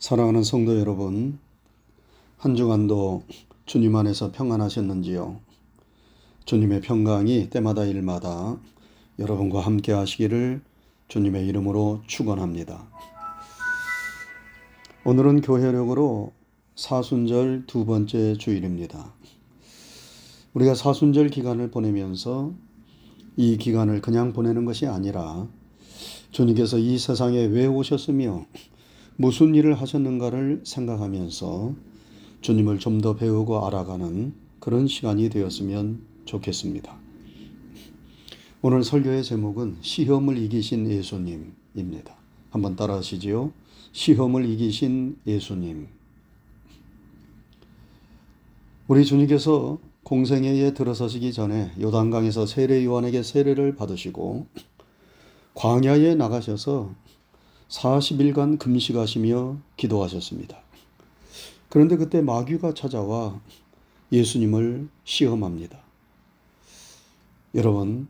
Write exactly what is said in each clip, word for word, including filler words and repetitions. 사랑하는 성도 여러분, 한 주간도 주님 안에서 평안하셨는지요? 주님의 평강이 때마다 일마다 여러분과 함께 하시기를 주님의 이름으로 축원합니다. 오늘은 교회력으로 사순절 두 번째 주일입니다. 우리가 사순절 기간을 보내면서 이 기간을 그냥 보내는 것이 아니라 주님께서 이 세상에 왜 오셨으며 무슨 일을 하셨는가를 생각하면서 주님을 좀 더 배우고 알아가는 그런 시간이 되었으면 좋겠습니다. 오늘 설교의 제목은 시험을 이기신 예수님입니다. 한번 따라 하시지요. 시험을 이기신 예수님. 우리 주님께서 공생애에 들어서시기 전에 요단강에서 세례 요한에게 세례를 받으시고 광야에 나가셔서 사십 일간 금식하시며 기도하셨습니다. 그런데 그때 마귀가 찾아와 예수님을 시험합니다. 여러분,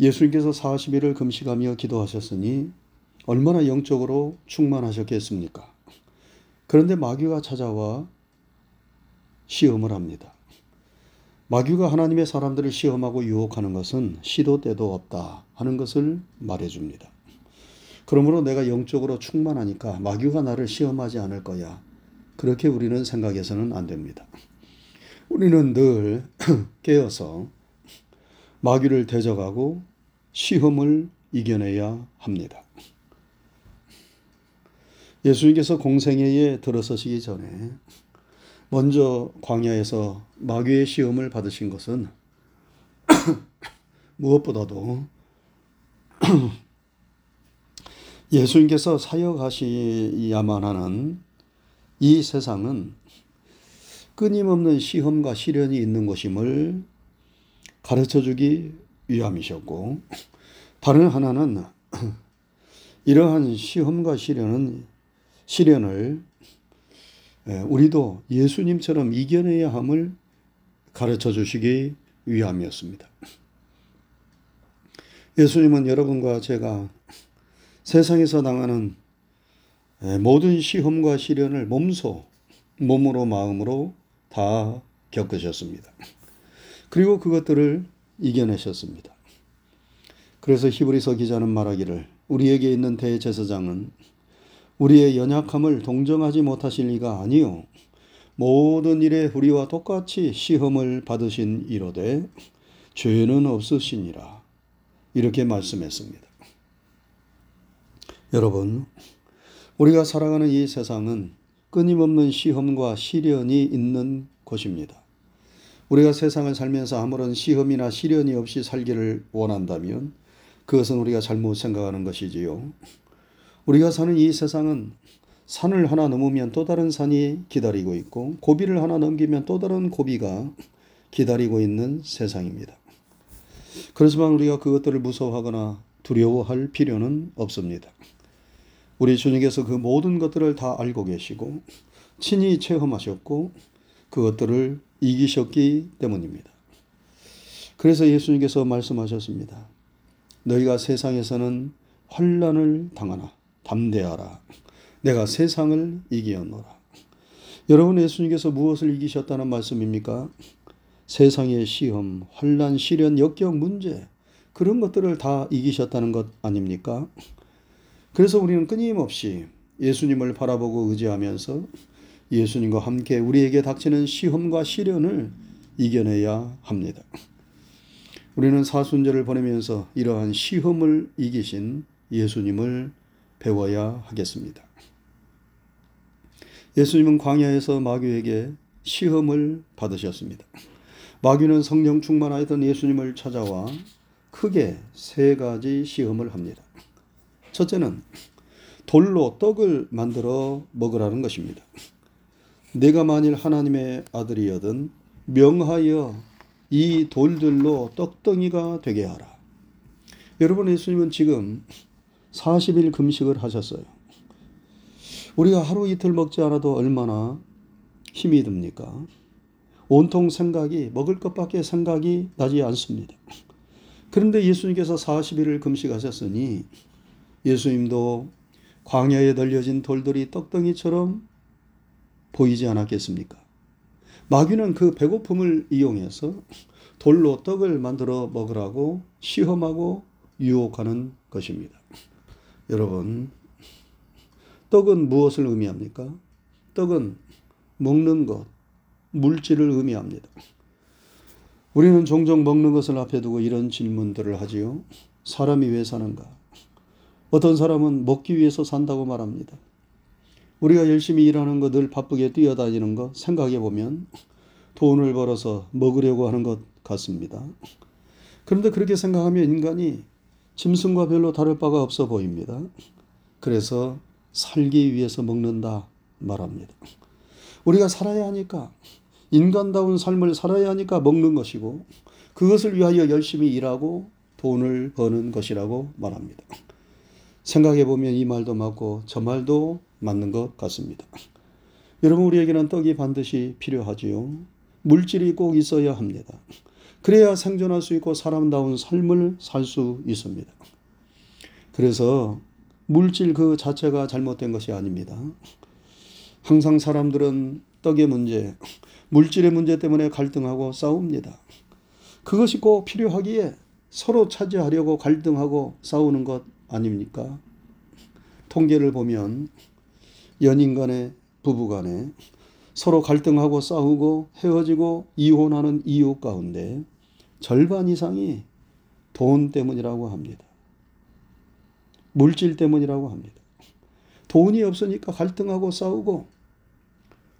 예수님께서 사십 일을 금식하며 기도하셨으니 얼마나 영적으로 충만하셨겠습니까? 그런데 마귀가 찾아와 시험을 합니다. 마귀가 하나님의 사람들을 시험하고 유혹하는 것은 시도 때도 없다 하는 것을 말해줍니다. 그러므로 내가 영적으로 충만하니까 마귀가 나를 시험하지 않을 거야. 그렇게 우리는 생각해서는 안 됩니다. 우리는 늘 깨어서 마귀를 대적하고 시험을 이겨내야 합니다. 예수님께서 공생애에 들어서시기 전에 먼저 광야에서 마귀의 시험을 받으신 것은 무엇보다도 예수님께서 사역하시야만 하는 이 세상은 끊임없는 시험과 시련이 있는 것임을 가르쳐주기 위함이셨고, 다른 하나는 이러한 시험과 시련은, 시련을 우리도 예수님처럼 이겨내야 함을 가르쳐주시기 위함이었습니다. 예수님은 여러분과 제가 세상에서 당하는 모든 시험과 시련을 몸소, 몸으로 마음으로 다 겪으셨습니다. 그리고 그것들을 이겨내셨습니다. 그래서 히브리서 기자는 말하기를 우리에게 있는 대제사장은 우리의 연약함을 동정하지 못하신 이가 아니요 모든 일에 우리와 똑같이 시험을 받으신 이로되 죄는 없으시니라, 이렇게 말씀했습니다. 여러분, 우리가 살아가는 이 세상은 끊임없는 시험과 시련이 있는 곳입니다. 우리가 세상을 살면서 아무런 시험이나 시련이 없이 살기를 원한다면 그것은 우리가 잘못 생각하는 것이지요. 우리가 사는 이 세상은 산을 하나 넘으면 또 다른 산이 기다리고 있고, 고비를 하나 넘기면 또 다른 고비가 기다리고 있는 세상입니다. 그렇지만 우리가 그것들을 무서워하거나 두려워할 필요는 없습니다. 우리 주님께서 그 모든 것들을 다 알고 계시고 친히 체험하셨고 그것들을 이기셨기 때문입니다. 그래서 예수님께서 말씀하셨습니다. 너희가 세상에서는 환난을 당하나 담대하라. 내가 세상을 이기었노라. 여러분, 예수님께서 무엇을 이기셨다는 말씀입니까? 세상의 시험, 환난, 시련, 역경, 문제, 그런 것들을 다 이기셨다는 것 아닙니까? 그래서 우리는 끊임없이 예수님을 바라보고 의지하면서 예수님과 함께 우리에게 닥치는 시험과 시련을 이겨내야 합니다. 우리는 사순절을 보내면서 이러한 시험을 이기신 예수님을 배워야 하겠습니다. 예수님은 광야에서 마귀에게 시험을 받으셨습니다. 마귀는 성령 충만하였던 예수님을 찾아와 크게 세 가지 시험을 합니다. 첫째는 돌로 떡을 만들어 먹으라는 것입니다. 내가 만일 하나님의 아들이여든 명하여 이 돌들로 떡덩이가 되게 하라. 여러분, 예수님은 지금 사십 일 금식을 하셨어요. 우리가 하루 이틀 먹지 않아도 얼마나 힘이 듭니까? 온통 생각이, 먹을 것밖에 생각이 나지 않습니다. 그런데 예수님께서 사십 일을 금식하셨으니 예수님도 광야에 널려진 돌들이 떡덩이처럼 보이지 않았겠습니까? 마귀는 그 배고픔을 이용해서 돌로 떡을 만들어 먹으라고 시험하고 유혹하는 것입니다. 여러분, 떡은 무엇을 의미합니까? 떡은 먹는 것, 물질을 의미합니다. 우리는 종종 먹는 것을 앞에 두고 이런 질문들을 하지요. 사람이 왜 사는가? 어떤 사람은 먹기 위해서 산다고 말합니다. 우리가 열심히 일하는 거, 늘 바쁘게 뛰어다니는 거 생각해 보면 돈을 벌어서 먹으려고 하는 것 같습니다. 그런데 그렇게 생각하면 인간이 짐승과 별로 다를 바가 없어 보입니다. 그래서 살기 위해서 먹는다 말합니다. 우리가 살아야 하니까, 인간다운 삶을 살아야 하니까 먹는 것이고, 그것을 위하여 열심히 일하고 돈을 버는 것이라고 말합니다. 생각해보면 이 말도 맞고 저 말도 맞는 것 같습니다. 여러분, 우리에게는 떡이 반드시 필요하지요. 물질이 꼭 있어야 합니다. 그래야 생존할 수 있고 사람다운 삶을 살 수 있습니다. 그래서 물질 그 자체가 잘못된 것이 아닙니다. 항상 사람들은 떡의 문제, 물질의 문제 때문에 갈등하고 싸웁니다. 그것이 꼭 필요하기에 서로 차지하려고 갈등하고 싸우는 것 아닙니까? 통계를 보면 연인 간에, 부부 간에 서로 갈등하고 싸우고 헤어지고 이혼하는 이유 가운데 절반 이상이 돈 때문이라고 합니다. 물질 때문이라고 합니다. 돈이 없으니까 갈등하고 싸우고,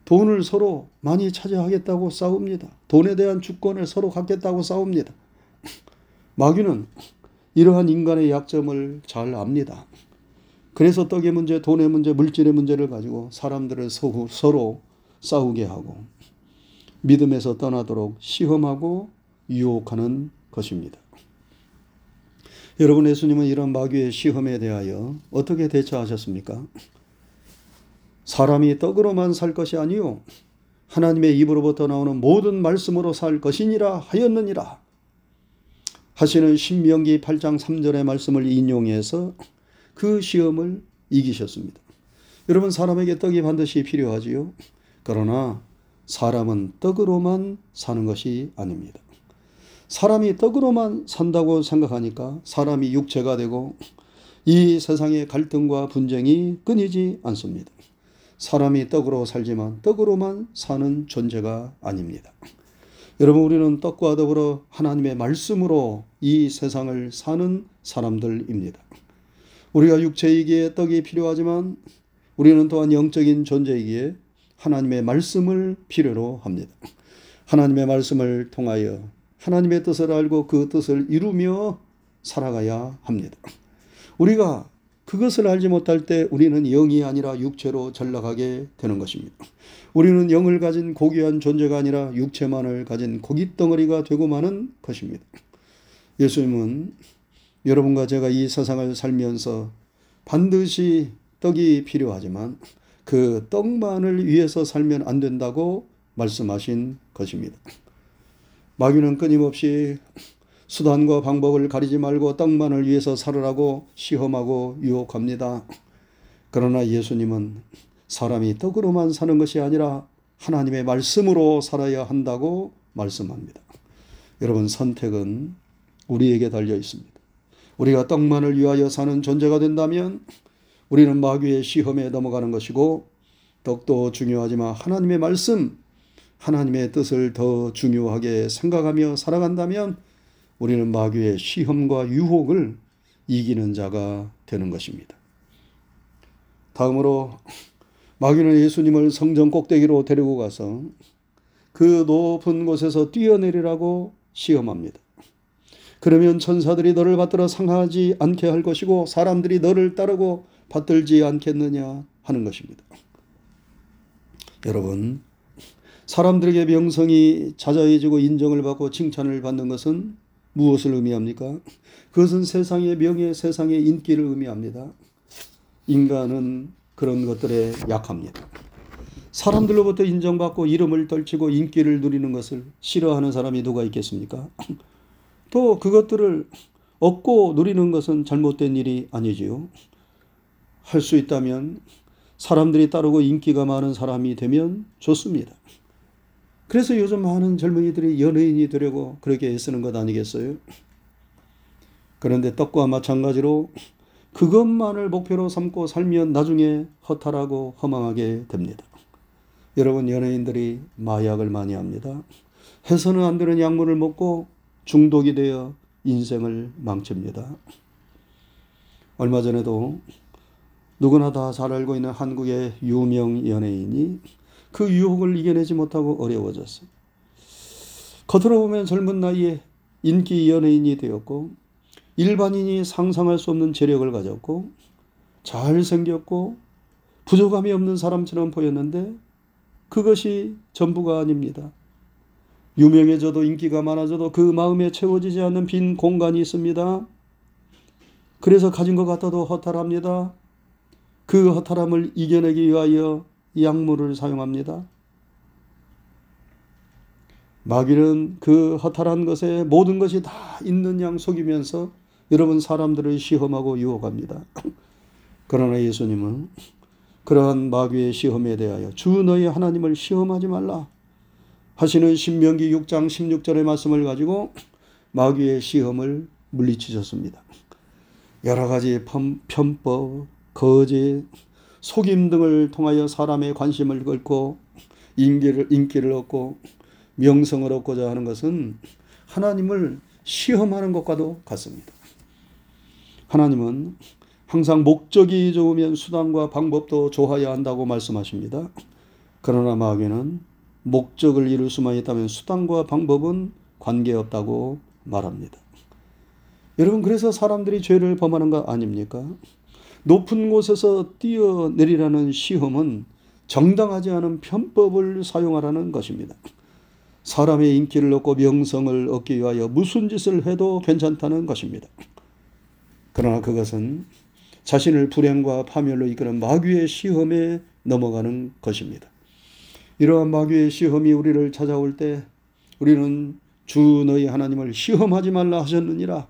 돈을 서로 많이 차지하겠다고 싸웁니다. 돈에 대한 주권을 서로 갖겠다고 싸웁니다. 마귀는 이러한 인간의 약점을 잘 압니다. 그래서 떡의 문제, 돈의 문제, 물질의 문제를 가지고 사람들을 서로, 서로 싸우게 하고 믿음에서 떠나도록 시험하고 유혹하는 것입니다. 여러분, 예수님은 이런 마귀의 시험에 대하여 어떻게 대처하셨습니까? 사람이 떡으로만 살 것이 아니요 하나님의 입으로부터 나오는 모든 말씀으로 살 것이니라 하였느니라 하시는 신명기 팔 장 삼 절의 말씀을 인용해서 그 시험을 이기셨습니다. 여러분, 사람에게 떡이 반드시 필요하지요. 그러나 사람은 떡으로만 사는 것이 아닙니다. 사람이 떡으로만 산다고 생각하니까 사람이 육체가 되고 이 세상의 갈등과 분쟁이 끊이지 않습니다. 사람이 떡으로 살지만 떡으로만 사는 존재가 아닙니다. 여러분, 우리는 떡과 더불어 하나님의 말씀으로 이 세상을 사는 사람들입니다. 우리가 육체이기에 떡이 필요하지만 우리는 또한 영적인 존재이기에 하나님의 말씀을 필요로 합니다. 하나님의 말씀을 통하여 하나님의 뜻을 알고 그 뜻을 이루며 살아가야 합니다. 우리가 그것을 알지 못할 때 우리는 영이 아니라 육체로 전락하게 되는 것입니다. 우리는 영을 가진 고귀한 존재가 아니라 육체만을 가진 고깃덩어리가 되고 마는 것입니다. 예수님은 여러분과 제가 이 세상을 살면서 반드시 떡이 필요하지만 그 떡만을 위해서 살면 안 된다고 말씀하신 것입니다. 마귀는 끊임없이 수단과 방법을 가리지 말고 떡만을 위해서 살으라고 시험하고 유혹합니다. 그러나 예수님은 사람이 떡으로만 사는 것이 아니라 하나님의 말씀으로 살아야 한다고 말씀합니다. 여러분, 선택은 우리에게 달려 있습니다. 우리가 떡만을 위하여 사는 존재가 된다면 우리는 마귀의 시험에 넘어가는 것이고, 떡도 중요하지만 하나님의 말씀, 하나님의 뜻을 더 중요하게 생각하며 살아간다면 우리는 마귀의 시험과 유혹을 이기는 자가 되는 것입니다. 다음으로 마귀는 예수님을 성전 꼭대기로 데리고 가서 그 높은 곳에서 뛰어내리라고 시험합니다. 그러면 천사들이 너를 받들어 상하지 않게 할 것이고 사람들이 너를 따르고 받들지 않겠느냐 하는 것입니다. 여러분, 사람들에게 명성이 자자해지고 인정을 받고 칭찬을 받는 것은 무엇을 의미합니까? 그것은 세상의 명예, 세상의 인기를 의미합니다. 인간은 그런 것들에 약합니다. 사람들로부터 인정받고 이름을 떨치고 인기를 누리는 것을 싫어하는 사람이 누가 있겠습니까? 또 그것들을 얻고 누리는 것은 잘못된 일이 아니지요. 할 수 있다면, 사람들이 따르고 인기가 많은 사람이 되면 좋습니다. 그래서 요즘 많은 젊은이들이 연예인이 되려고 그렇게 애쓰는 것 아니겠어요? 그런데 떡과 마찬가지로 그것만을 목표로 삼고 살면 나중에 허탈하고 허망하게 됩니다. 여러분, 연예인들이 마약을 많이 합니다. 해서는 안 되는 약물을 먹고 중독이 되어 인생을 망칩니다. 얼마 전에도 누구나 다 잘 알고 있는 한국의 유명 연예인이 그 유혹을 이겨내지 못하고 어려워졌어요. 겉으로 보면 젊은 나이에 인기 연예인이 되었고, 일반인이 상상할 수 없는 재력을 가졌고, 잘생겼고 부족함이 없는 사람처럼 보였는데 그것이 전부가 아닙니다. 유명해져도 인기가 많아져도 그 마음에 채워지지 않는 빈 공간이 있습니다. 그래서 가진 것 같아도 허탈합니다. 그 허탈함을 이겨내기 위하여 약물을 사용합니다. 마귀는 그 허탈한 것에 모든 것이 다 있는 양 속이면서 여러분 사람들을 시험하고 유혹합니다. 그러나 예수님은 그러한 마귀의 시험에 대하여 주 너희 하나님을 시험하지 말라 하시는 신명기 육 장 십육 절의 말씀을 가지고 마귀의 시험을 물리치셨습니다. 여러 가지 편법, 거짓, 속임 등을 통하여 사람의 관심을 끌고 인기를, 인기를 얻고 명성을 얻고자 하는 것은 하나님을 시험하는 것과도 같습니다. 하나님은 항상 목적이 좋으면 수단과 방법도 좋아야 한다고 말씀하십니다. 그러나 마귀는 목적을 이룰 수만 있다면 수단과 방법은 관계없다고 말합니다. 여러분, 그래서 사람들이 죄를 범하는 거 아닙니까? 높은 곳에서 뛰어내리라는 시험은 정당하지 않은 편법을 사용하라는 것입니다. 사람의 인기를 얻고 명성을 얻기 위하여 무슨 짓을 해도 괜찮다는 것입니다. 그러나 그것은 자신을 불행과 파멸로 이끄는 마귀의 시험에 넘어가는 것입니다. 이러한 마귀의 시험이 우리를 찾아올 때 우리는 주 너희 하나님을 시험하지 말라 하셨느니라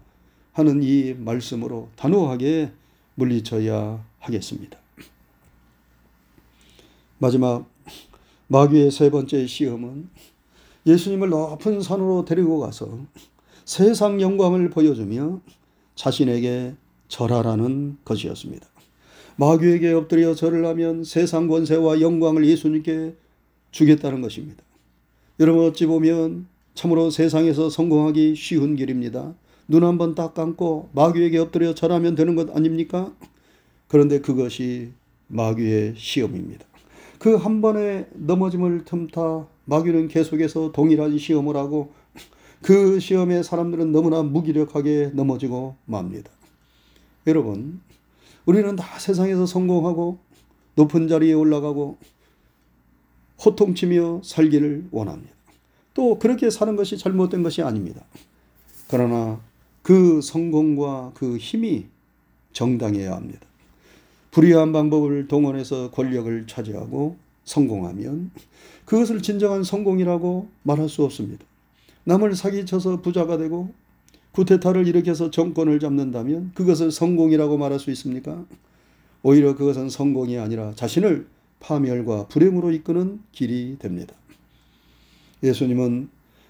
하는 이 말씀으로 단호하게 물리쳐야 하겠습니다. 마지막 마귀의 세 번째 시험은 예수님을 높은 산으로 데리고 가서 세상 영광을 보여주며 자신에게 절하라는 것이었습니다. 마귀에게 엎드려 절을 하면 세상 권세와 영광을 예수님께 주겠다는 것입니다. 여러분, 어찌 보면 참으로 세상에서 성공하기 쉬운 길입니다. 눈 한 번 딱 감고 마귀에게 엎드려 절하면 되는 것 아닙니까? 그런데 그것이 마귀의 시험입니다. 그 한 번의 넘어짐을 틈타 마귀는 계속해서 동일한 시험을 하고 그 시험에 사람들은 너무나 무기력하게 넘어지고 맙니다. 여러분, 우리는 다 세상에서 성공하고 높은 자리에 올라가고 호통치며 살기를 원합니다. 또 그렇게 사는 것이 잘못된 것이 아닙니다. 그러나 그 성공과 그 힘이 정당해야 합니다. 불의한 방법을 동원해서 권력을 차지하고 성공하면 그것을 진정한 성공이라고 말할 수 없습니다. 남을 사기쳐서 부자가 되고 쿠데타를 일으켜서 정권을 잡는다면 그것을 성공이라고 말할 수 있습니까? 오히려 그것은 성공이 아니라 자신을 파멸과 불행으로 이끄는 길이 됩니다. 예수님은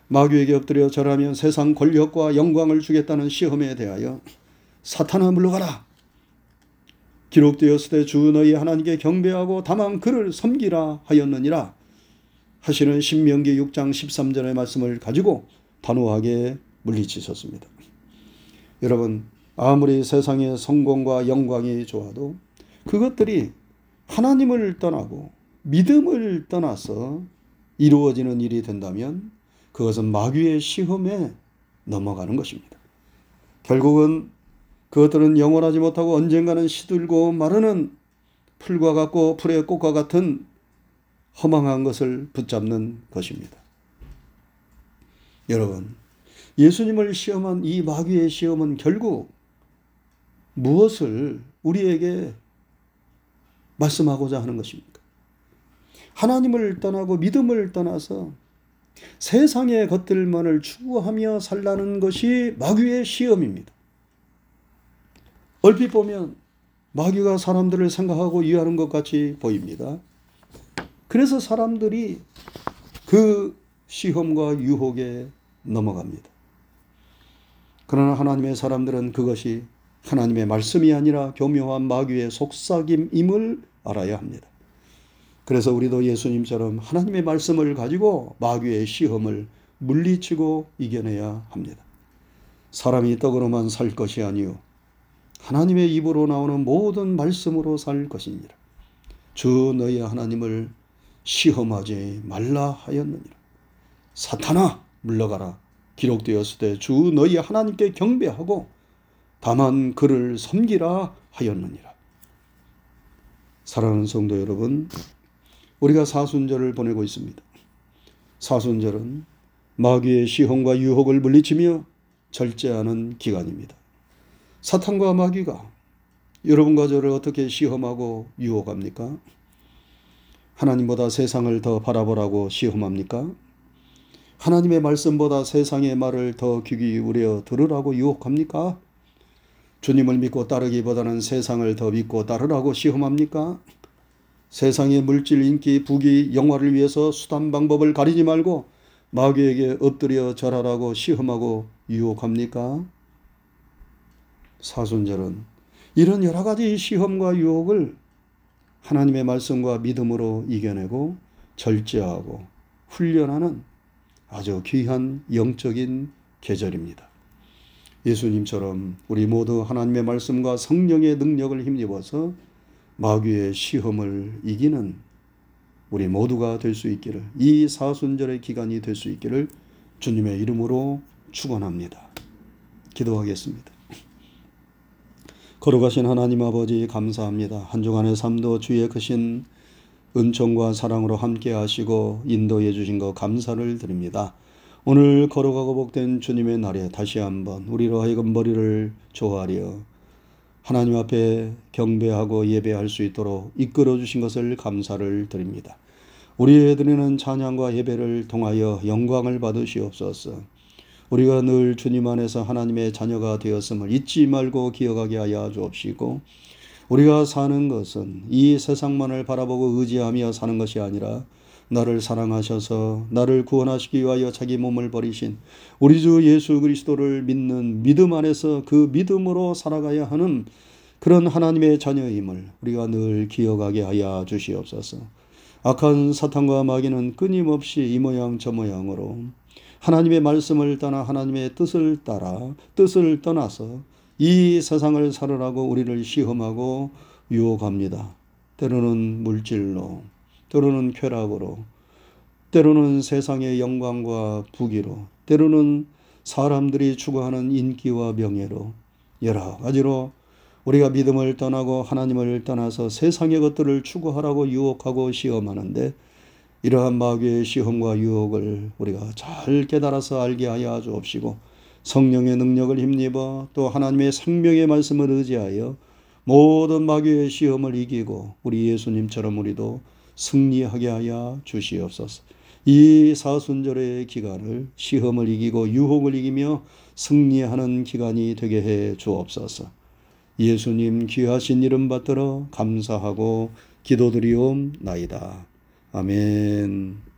마귀에게 엎드려 절하면 세상 권력과 영광을 주겠다는 시험에 대하여 사탄아 물러가라. 기록되었을 때 주 너희 하나님께 경배하고 다만 그를 섬기라 하였느니라 하시는 신명기 육 장 십삼 절의 말씀을 가지고 단호하게 물리치셨습니다. 여러분, 아무리 세상의 성공과 영광이 좋아도 그것들이 하나님을 떠나고 믿음을 떠나서 이루어지는 일이 된다면 그것은 마귀의 시험에 넘어가는 것입니다. 결국은 그것들은 영원하지 못하고 언젠가는 시들고 마르는 풀과 같고 풀의 꽃과 같은 허망한 것을 붙잡는 것입니다. 여러분, 예수님을 시험한 이 마귀의 시험은 결국 무엇을 우리에게 말씀하고자 하는 것입니까? 하나님을 떠나고 믿음을 떠나서 세상의 것들만을 추구하며 살라는 것이 마귀의 시험입니다. 얼핏 보면 마귀가 사람들을 생각하고 이해하는 것 같이 보입니다. 그래서 사람들이 그 시험과 유혹에 넘어갑니다. 그러나 하나님의 사람들은 그것이 하나님의 말씀이 아니라 교묘한 마귀의 속삭임임을 알아야 합니다. 그래서 우리도 예수님처럼 하나님의 말씀을 가지고 마귀의 시험을 물리치고 이겨내야 합니다. 사람이 떡으로만 살 것이 아니요 하나님의 입으로 나오는 모든 말씀으로 살 것입니다. 주 너희 하나님을 시험하지 말라 하였느니라. 사탄아 물러가라 기록되었을 때 주 너희 하나님께 경배하고 다만 그를 섬기라 하였느니라. 사랑하는 성도 여러분, 우리가 사순절을 보내고 있습니다. 사순절은 마귀의 시험과 유혹을 물리치며 절제하는 기간입니다. 사탄과 마귀가 여러분과 저를 어떻게 시험하고 유혹합니까? 하나님보다 세상을 더 바라보라고 시험합니까? 하나님의 말씀보다 세상의 말을 더 귀 기울여 들으라고 유혹합니까? 주님을 믿고 따르기보다는 세상을 더 믿고 따르라고 시험합니까? 세상의 물질, 인기, 부귀, 영화를 위해서 수단 방법을 가리지 말고 마귀에게 엎드려 절하라고 시험하고 유혹합니까? 사순절은 이런 여러 가지 시험과 유혹을 하나님의 말씀과 믿음으로 이겨내고 절제하고 훈련하는 아주 귀한 영적인 계절입니다. 예수님처럼 우리 모두 하나님의 말씀과 성령의 능력을 힘입어서 마귀의 시험을 이기는 우리 모두가 될 수 있기를, 이 사순절의 기간이 될 수 있기를 주님의 이름으로 축원합니다. 기도하겠습니다. 거룩하신 하나님 아버지 감사합니다. 한 주간의 삶도 주의 크신 은총과 사랑으로 함께 하시고 인도해 주신 것 감사를 드립니다. 오늘 거룩하고 복된 주님의 날에 다시 한번 우리로 하여금 머리를 조아려 하나님 앞에 경배하고 예배할 수 있도록 이끌어 주신 것을 감사를 드립니다. 우리의 드리는 찬양과 예배를 통하여 영광을 받으시옵소서. 우리가 늘 주님 안에서 하나님의 자녀가 되었음을 잊지 말고 기억하게 하여 주옵시고, 우리가 사는 것은 이 세상만을 바라보고 의지하며 사는 것이 아니라 나를 사랑하셔서 나를 구원하시기 위하여 자기 몸을 버리신 우리 주 예수 그리스도를 믿는 믿음 안에서 그 믿음으로 살아가야 하는 그런 하나님의 자녀임을 우리가 늘 기억하게 하여 주시옵소서. 악한 사탄과 마귀는 끊임없이 이 모양 저 모양으로 하나님의 말씀을 떠나 하나님의 뜻을 따라 뜻을 떠나서 이 세상을 살으라고 우리를 시험하고 유혹합니다. 때로는 물질로, 때로는 쾌락으로, 때로는 세상의 영광과 부귀로, 때로는 사람들이 추구하는 인기와 명예로, 여러 가지로 우리가 믿음을 떠나고 하나님을 떠나서 세상의 것들을 추구하라고 유혹하고 시험하는데, 이러한 마귀의 시험과 유혹을 우리가 잘 깨달아서 알게 하여 주옵시고, 성령의 능력을 힘입어 또 하나님의 생명의 말씀을 의지하여 모든 마귀의 시험을 이기고 우리 예수님처럼 우리도 승리하게 하여 주시옵소서. 이 사순절의 기간을 시험을 이기고 유혹을 이기며 승리하는 기간이 되게 해 주옵소서. 예수님 귀하신 이름 받들어 감사하고 기도드리옵나이다. 아멘.